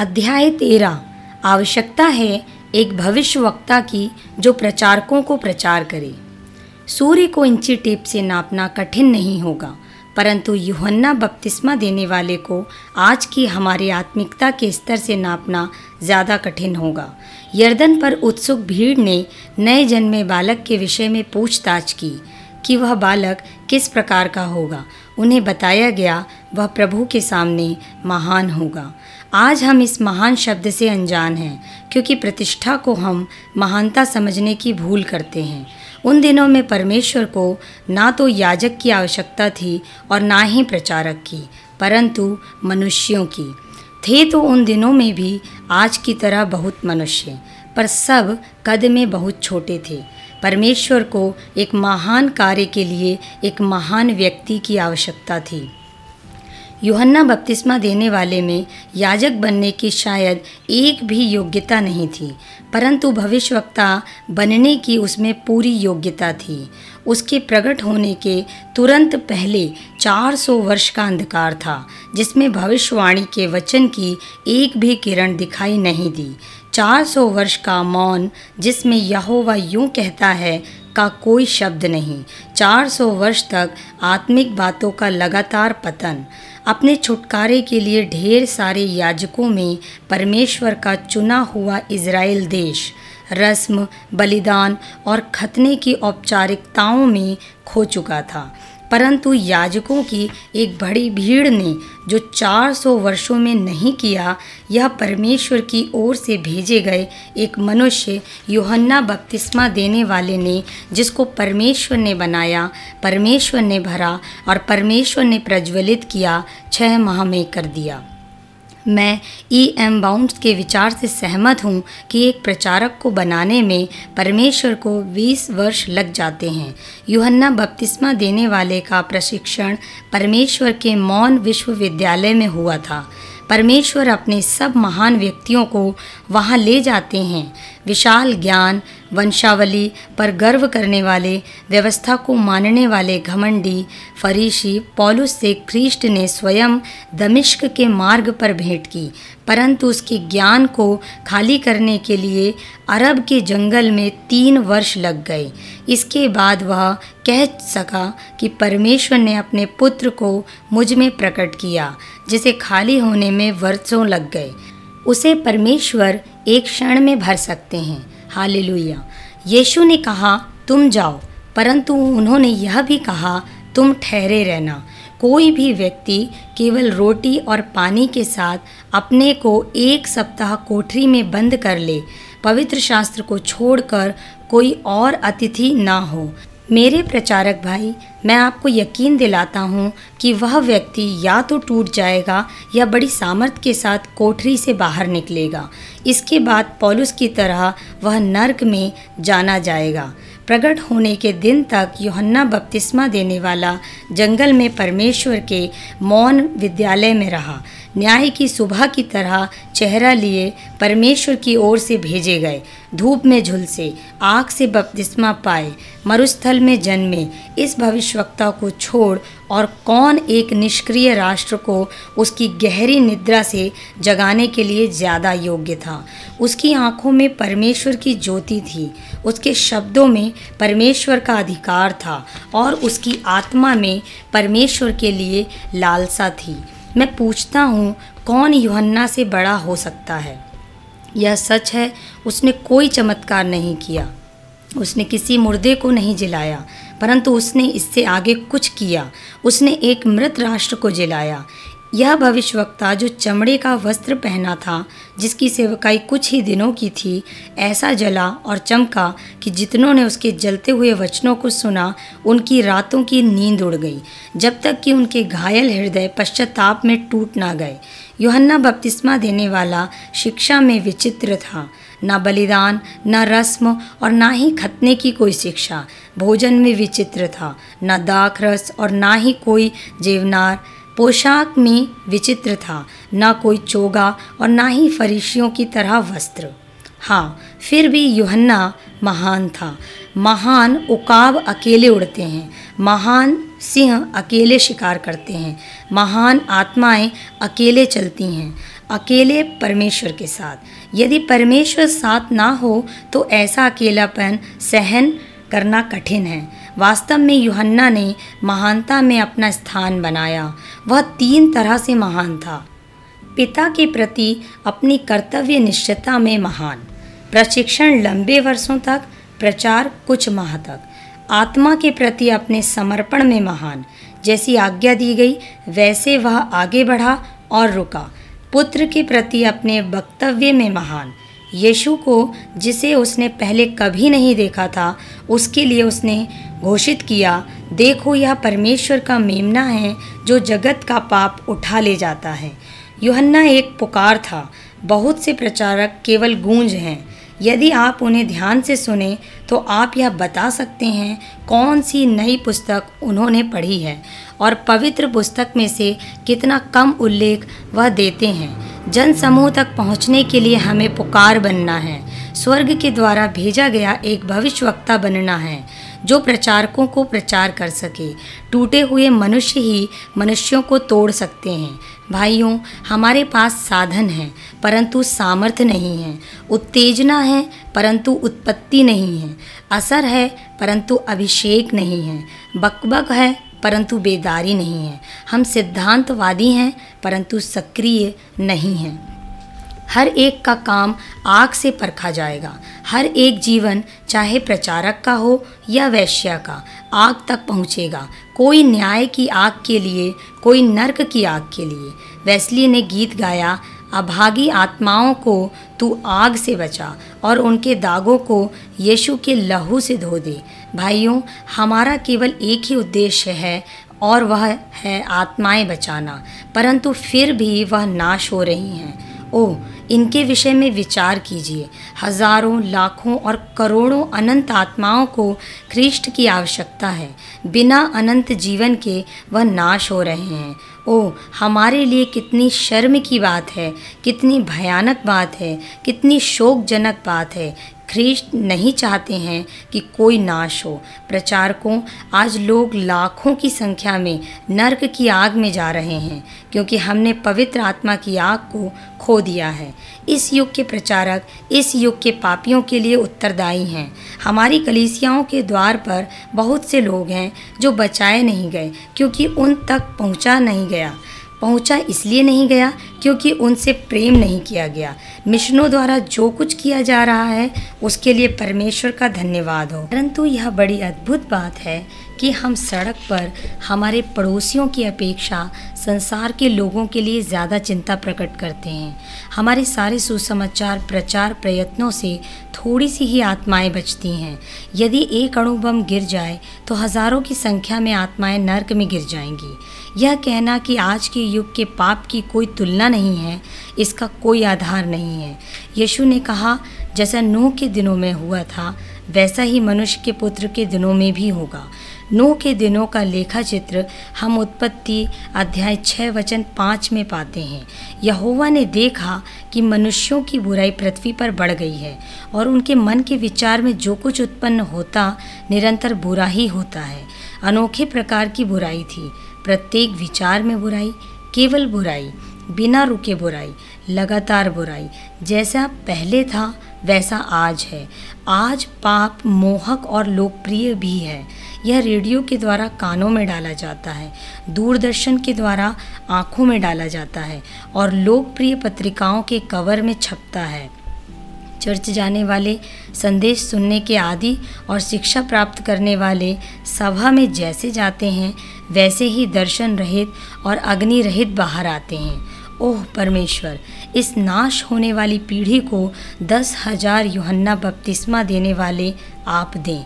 अध्याय 13 आवश्यकता है एक भविष्यवक्ता की जो प्रचारकों को प्रचार करे। सूर्य को इंची टेप से नापना कठिन नहीं होगा, परंतु यूहन्ना बपतिस्मा देने वाले को आज की हमारी आत्मिकता के स्तर से नापना ज़्यादा कठिन होगा। यर्दन पर उत्सुक भीड़ ने नए जन्मे बालक के विषय में पूछताछ की कि वह बालक किस प्रकार का होगा। उन्हें बताया गया वह प्रभु के सामने महान होगा। आज हम इस महान शब्द से अनजान हैं, क्योंकि प्रतिष्ठा को हम महानता समझने की भूल करते हैं। उन दिनों में परमेश्वर को ना तो याजक की आवश्यकता थी और ना ही प्रचारक की, परंतु मनुष्यों की। थे तो उन दिनों में भी आज की तरह बहुत मनुष्य, पर सब कद में बहुत छोटे थे। परमेश्वर को एक महान कार्य के लिए एक महान व्यक्ति की आवश्यकता थी। यूहन्ना बपतिस्मा देने वाले में याजक बनने की शायद एक भी योग्यता नहीं थी, परंतु भविष्यवक्ता बनने की उसमें पूरी योग्यता थी। उसके प्रकट होने के तुरंत पहले 400 वर्ष का अंधकार था, जिसमें भविष्यवाणी के वचन की एक भी किरण दिखाई नहीं दी। 400 वर्ष का मौन, जिसमें यहोवा यूँ कहता है का कोई शब्द नहीं। 400 वर्ष तक आत्मिक बातों का लगातार पतन। अपने छुटकारे के लिए ढेर सारे याजकों में परमेश्वर का चुना हुआ इजराइल देश रस्म, बलिदान और खतने की औपचारिकताओं में खो चुका था, परंतु याजकों की एक बड़ी भीड़ ने जो 400 वर्षों में नहीं किया, यह परमेश्वर की ओर से भेजे गए एक मनुष्य यूहन्ना बपतिस्मा देने वाले ने, जिसको परमेश्वर ने बनाया, परमेश्वर ने भरा और परमेश्वर ने प्रज्वलित किया, 6 माह में कर दिया। मैं E.M. बाउंड्स के विचार से सहमत हूँ कि एक प्रचारक को बनाने में परमेश्वर को 20 वर्ष लग जाते हैं। यूहन्ना बपतिस्मा देने वाले का प्रशिक्षण परमेश्वर के मौन विश्वविद्यालय में हुआ था। परमेश्वर अपने सब महान व्यक्तियों को वहाँ ले जाते हैं। विशाल ज्ञान, वंशावली पर गर्व करने वाले, व्यवस्था को मानने वाले घमंडी फरीसी पौलुस से ख्रीष्ट ने स्वयं दमिश्क के मार्ग पर भेंट की, परंतु उसके ज्ञान को खाली करने के लिए अरब के जंगल में 3 वर्ष लग गए। इसके बाद वह कह सका कि परमेश्वर ने अपने पुत्र को मुझ में प्रकट किया, जिसे खाली होने में वर्षों लग गए। उसे परमेश्वर एक क्षण में भर सकते हैं। हालेलुया। यीशु ने कहा तुम जाओ, परंतु उन्होंने यह भी कहा तुम ठहरे रहना। कोई भी व्यक्ति केवल रोटी और पानी के साथ अपने को 1 सप्ताह कोठरी में बंद कर ले, पवित्र शास्त्र को छोड़कर कोई और अतिथि ना हो। मेरे प्रचारक भाई, मैं आपको यकीन दिलाता हूँ कि वह व्यक्ति या तो टूट जाएगा या बड़ी सामर्थ्य के साथ कोठरी से बाहर निकलेगा। इसके बाद पौलुस की तरह वह नरक में जाना जाएगा। प्रकट होने के दिन तक यूहन्ना बपतिस्मा देने वाला जंगल में परमेश्वर के मौन विद्यालय में रहा। न्याय की सुबह की तरह चेहरा लिए परमेश्वर की ओर से भेजे गए, धूप में झुलसे, आग से बपतिस्मा पाए, मरुस्थल में जन्मे। इस भविष्यवक्ता को छोड़ और कौन एक निष्क्रिय राष्ट्र को उसकी गहरी निद्रा से जगाने के लिए ज़्यादा योग्य था। उसकी आँखों में परमेश्वर की ज्योति थी, उसके शब्दों में परमेश्वर का अधिकार था और उसकी आत्मा में परमेश्वर के लिए लालसा थी। मैं पूछता हूँ, कौन यूहन्ना से बड़ा हो सकता है? यह सच है, उसने कोई चमत्कार नहीं किया, उसने किसी मुर्दे को नहीं जिलाया, परंतु उसने इससे आगे कुछ किया। उसने एक मृत राष्ट्र को जिलाया। यह भविष्यवक्ता जो चमड़े का वस्त्र पहना था, जिसकी सेवकाई कुछ ही दिनों की थी, ऐसा जला और चमका कि जितनों ने उसके जलते हुए वचनों को सुना, उनकी रातों की नींद उड़ गई, जब तक कि उनके घायल हृदय पश्चाताप में टूट ना गए। यूहन्ना बपतिस्मा देने वाला शिक्षा में विचित्र था। ना बलिदान, ना रस्म और ना ही खतने की कोई शिक्षा। भोजन में विचित्र था, ना दाखरस और ना ही कोई जेवनार। पोशाक में विचित्र था, ना कोई चोगा और ना ही फरीशियों की तरह वस्त्र। हाँ, फिर भी यूहन्ना महान था। महान उकाब अकेले उड़ते हैं, महान सिंह अकेले शिकार करते हैं, महान आत्माएं अकेले चलती हैं। अकेले परमेश्वर के साथ। यदि परमेश्वर साथ ना हो तो ऐसा अकेलापन सहन करना कठिन है। वास्तव में यूहन्ना ने महानता में अपना स्थान बनाया। वह तीन तरह से महान था: पिता के प्रति अपनी कर्तव्य निष्ठता में महान, प्रशिक्षण लंबे वर्षों तक, प्रचार कुछ माह तक, आत्मा के प्रति अपने समर्पण में महान। जैसी आज्ञा दी गई वैसे वह आगे बढ़ा और रुका। पुत्र के प्रति अपने वक्तव्य में महान। यीशु को, जिसे उसने पहले कभी नहीं देखा था, उसके लिए उसने घोषित किया, देखो यह परमेश्वर का मेमना है जो जगत का पाप उठा ले जाता है। यूहन्ना एक पुकार था। बहुत से प्रचारक केवल गूंज हैं। यदि आप उन्हें ध्यान से सुने तो आप यह बता सकते हैं कौन सी नई पुस्तक उन्होंने पढ़ी है और पवित्र पुस्तक में से कितना कम उल्लेख वह देते हैं। जन समूह तक पहुंचने के लिए हमें पुकार बनना है, स्वर्ग के द्वारा भेजा गया एक भविष्यवक्ता बनना है जो प्रचारकों को प्रचार कर सके। टूटे हुए मनुष्य ही मनुष्यों को तोड़ सकते हैं। भाइयों, हमारे पास साधन है परंतु सामर्थ्य नहीं है, उत्तेजना है परंतु उत्पत्ति नहीं है, असर है परंतु अभिषेक नहीं है, बकबक है परंतु बेदारी नहीं है। हम सिद्धांतवादी हैं परंतु सक्रिय नहीं हैं। हर एक का काम आग से परखा जाएगा। हर एक जीवन, चाहे प्रचारक का हो या वैश्या का, आग तक पहुंचेगा। कोई न्याय की आग के लिए, कोई नरक की आग के लिए। वेस्ली ने गीत गाया, अभागी आत्माओं को तू आग से बचा और उनके दागों को यीशु के लहू से धो दे। भाइयों, हमारा केवल एक ही उद्देश्य है और वह है आत्माएं बचाना, परंतु फिर भी वह नाश हो रही हैं। ओह, इनके विषय में विचार कीजिए। हजारों, लाखों और करोड़ों अनंत आत्माओं को ख्रीष्ट की आवश्यकता है। बिना अनंत जीवन के वह नाश हो रहे हैं। ओह, हमारे लिए कितनी शर्म की बात है, कितनी भयानक बात है, कितनी शोकजनक बात है। ख्रीष्ट नहीं चाहते हैं कि कोई नाश हो। प्रचारकों, आज लोग लाखों की संख्या में नरक की आग में जा रहे हैं क्योंकि हमने पवित्र आत्मा की आग को खो दिया है। इस युग के प्रचारक इस युग के पापियों के लिए उत्तरदायी हैं। हमारी कलीसियाओं के द्वार पर बहुत से लोग हैं जो बचाए नहीं गए क्योंकि उन तक पहुंचा इसलिए नहीं गया क्योंकि उनसे प्रेम नहीं किया गया। मिशनों द्वारा जो कुछ किया जा रहा है उसके लिए परमेश्वर का धन्यवाद हो, परंतु यह बड़ी अद्भुत बात है कि हम सड़क पर हमारे पड़ोसियों की अपेक्षा संसार के लोगों के लिए ज़्यादा चिंता प्रकट करते हैं। हमारे सारे सुसमाचार प्रचार प्रयत्नों से थोड़ी सी ही आत्माएं बचती हैं। यदि एक अणुबम गिर जाए तो हज़ारों की संख्या में आत्माएं नरक में गिर जाएंगी। यह कहना कि आज के युग के पाप की कोई तुलना नहीं है, इसका कोई आधार नहीं है। यीशु ने कहा, जैसा नूह के दिनों में हुआ था वैसा ही मनुष्य के पुत्र के दिनों में भी होगा। नूह के दिनों का लेखा चित्र हम उत्पत्ति अध्याय 6:5 में पाते हैं। यहोवा ने देखा कि मनुष्यों की बुराई पृथ्वी पर बढ़ गई है और उनके मन के विचार में जो कुछ उत्पन्न होता निरंतर बुरा ही होता है। अनोखे प्रकार की बुराई थी, प्रत्येक विचार में बुराई, केवल बुराई, बिना रुके बुराई, लगातार बुराई। जैसा पहले था वैसा आज है। आज पाप मोहक और लोकप्रिय भी है। यह रेडियो के द्वारा कानों में डाला जाता है, दूरदर्शन के द्वारा आँखों में डाला जाता है और लोकप्रिय पत्रिकाओं के कवर में छपता है। चर्च जाने वाले, संदेश सुनने के आदी और शिक्षा प्राप्त करने वाले सभा में जैसे जाते हैं वैसे ही दर्शन रहित और अग्नि रहित बाहर आते हैं। ओह परमेश्वर, इस नाश होने वाली पीढ़ी को 10,000 यूहन्ना बपतिस्मा देने वाले आप दें।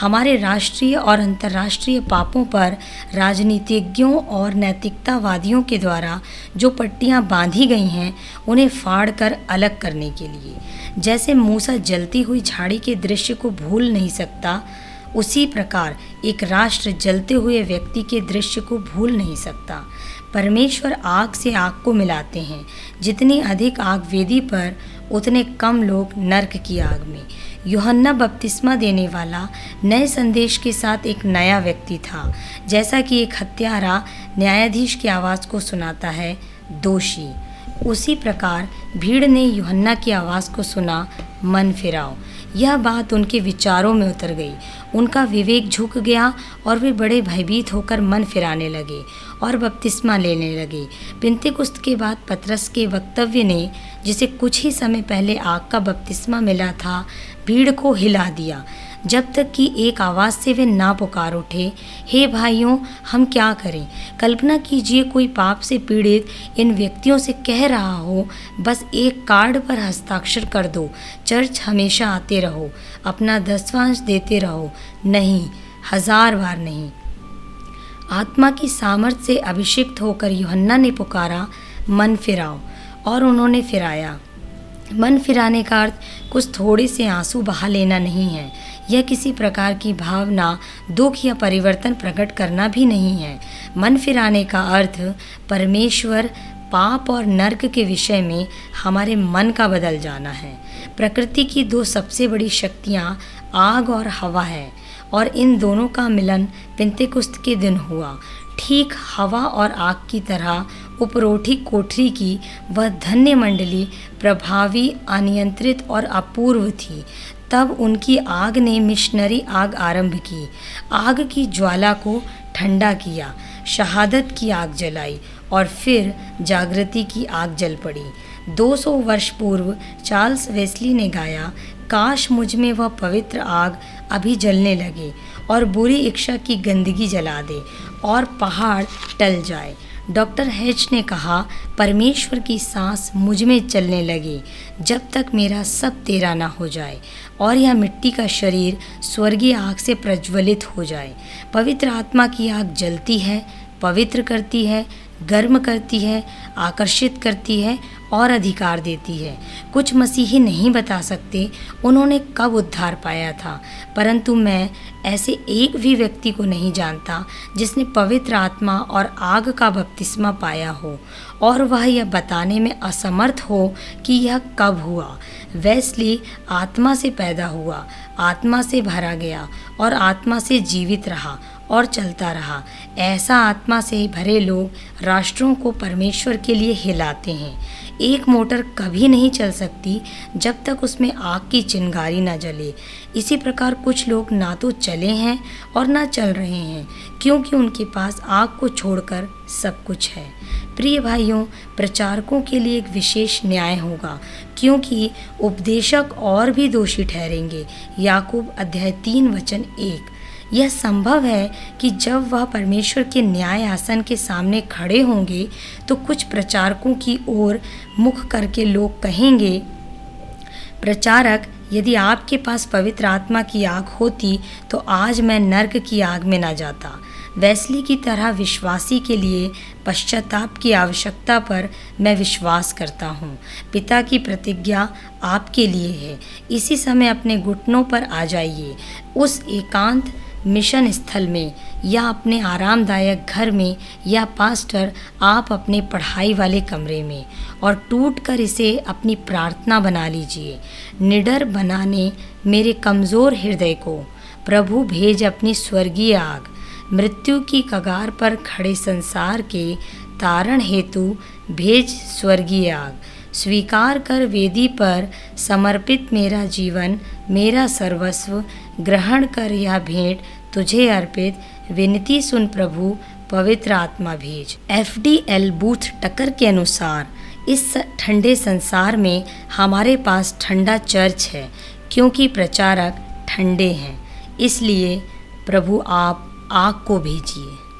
हमारे राष्ट्रीय और अंतर्राष्ट्रीय पापों पर राजनीतिज्ञों और नैतिकतावादियों के द्वारा जो पट्टियां बांधी गई हैं उन्हें फाड़ कर अलग करने के लिए। जैसे मूसा जलती हुई झाड़ी के दृश्य को भूल नहीं सकता, उसी प्रकार एक राष्ट्र जलते हुए व्यक्ति के दृश्य को भूल नहीं सकता। परमेश्वर आग से आग को मिलाते हैं। जितनी अधिक आग वेदी पर, उतने कम लोग नरक की आग में। यूहन्ना बपतिस्मा देने वाला नए संदेश के साथ एक नया व्यक्ति था। जैसा कि एक हत्यारा न्यायाधीश की आवाज़ को सुनाता है, दोषी। उसी प्रकार भीड़ ने यूहन्ना की आवाज़ को सुना, मन फिराओ। यह बात उनके विचारों में उतर गई, उनका विवेक झुक गया और वे बड़े भयभीत होकर मन फिराने लगे और बपतिस्मा लेने लगे। पिंतेकुस्त के बाद पतरस के वक्तव्य ने, जिसे कुछ ही समय पहले आग का बपतिस्मा मिला था, भीड़ को हिला दिया, जब तक कि एक आवाज़ से वे ना पुकार उठे, हे भाइयों हम क्या करें। कल्पना कीजिए कोई पाप से पीड़ित इन व्यक्तियों से कह रहा हो, बस एक कार्ड पर हस्ताक्षर कर दो, चर्च हमेशा आते रहो, अपना 10वां देते रहो। नहीं, 1000 बार नहीं। आत्मा की सामर्थ्य से अभिषिक्त होकर यूहन्ना ने पुकारा, मन फिराओ, और उन्होंने फिराया। मन फिराने का अर्थ कुछ थोड़े से आंसू बहा लेना नहीं है, यह किसी प्रकार की भावना, दुख या परिवर्तन प्रकट करना भी नहीं है। मन फिराने का अर्थ परमेश्वर, पाप और नर्क के विषय में हमारे मन का बदल जाना है। प्रकृति की दो सबसे बड़ी शक्तियाँ आग और हवा है, और इन दोनों का मिलन पिंतेकुस्त के दिन हुआ। ठीक हवा और आग की तरह उपरोठी कोठरी की वह धन्य मंडली प्रभावी, अनियंत्रित और अपूर्व थी। तब उनकी आग ने मिशनरी आग आरंभ की, आग की ज्वाला को ठंडा किया, शहादत की आग जलाई और फिर जागृति की आग जल पड़ी। 200 वर्ष पूर्व चार्ल्स वेस्ली ने गाया, काश मुझ में वह पवित्र आग अभी जलने लगे और बुरी इच्छा की गंदगी जला दे और पहाड़ टल जाए। डॉक्टर हेच ने कहा, परमेश्वर की सांस मुझ में चलने लगी जब तक मेरा सब तेरा ना हो जाए और यह मिट्टी का शरीर स्वर्गीय आग से प्रज्वलित हो जाए। पवित्र आत्मा की आग जलती है, पवित्र करती है, गर्म करती है, आकर्षित करती है और अधिकार देती है। कुछ मसीही नहीं बता सकते उन्होंने कब उद्धार पाया था, परंतु मैं ऐसे एक भी व्यक्ति को नहीं जानता जिसने पवित्र आत्मा और आग का बपतिस्मा पाया हो और वह यह बताने में असमर्थ हो कि यह कब हुआ। वेस्ली आत्मा से पैदा हुआ, आत्मा से भरा गया और आत्मा से जीवित रहा और चलता रहा। ऐसा आत्मा से भरे लोग राष्ट्रों को परमेश्वर के लिए हिलाते हैं। एक मोटर कभी नहीं चल सकती जब तक उसमें आग की चिंगारी ना जले। इसी प्रकार कुछ लोग ना तो चले हैं और ना चल रहे हैं, क्योंकि उनके पास आग को छोड़कर सब कुछ है। प्रिय भाइयों, प्रचारकों के लिए एक विशेष न्याय होगा, क्योंकि उपदेशक और भी दोषी ठहरेंगे। याकूब अध्याय 3:1। यह संभव है कि जब वह परमेश्वर के न्याय आसन के सामने खड़े होंगे तो कुछ प्रचारकों की ओर मुख करके लोग कहेंगे, प्रचारक, यदि आपके पास पवित्र आत्मा की आग होती तो आज मैं नर्क की आग में ना जाता। वेस्ली की तरह विश्वासी के लिए पश्चाताप की आवश्यकता पर मैं विश्वास करता हूँ। पिता की प्रतिज्ञा आपके लिए है। इसी समय अपने घुटनों पर आ जाइए, उस एकांत मिशन स्थल में या अपने आरामदायक घर में या पास्टर आप अपने पढ़ाई वाले कमरे में, और टूट कर इसे अपनी प्रार्थना बना लीजिए। निडर बनाने मेरे कमज़ोर हृदय को, प्रभु भेज अपनी स्वर्गीय आग। मृत्यु की कगार पर खड़े संसार के तारण हेतु भेज स्वर्गीय आग। स्वीकार कर वेदी पर समर्पित मेरा जीवन, मेरा सर्वस्व ग्रहण कर, यह भेंट तुझे अर्पित। विनती सुन प्रभु, पवित्र आत्मा भेज। FDL बूथ टकर के अनुसार इस ठंडे संसार में हमारे पास ठंडा चर्च है, क्योंकि प्रचारक ठंडे हैं। इसलिए प्रभु आप आग को भेजिए।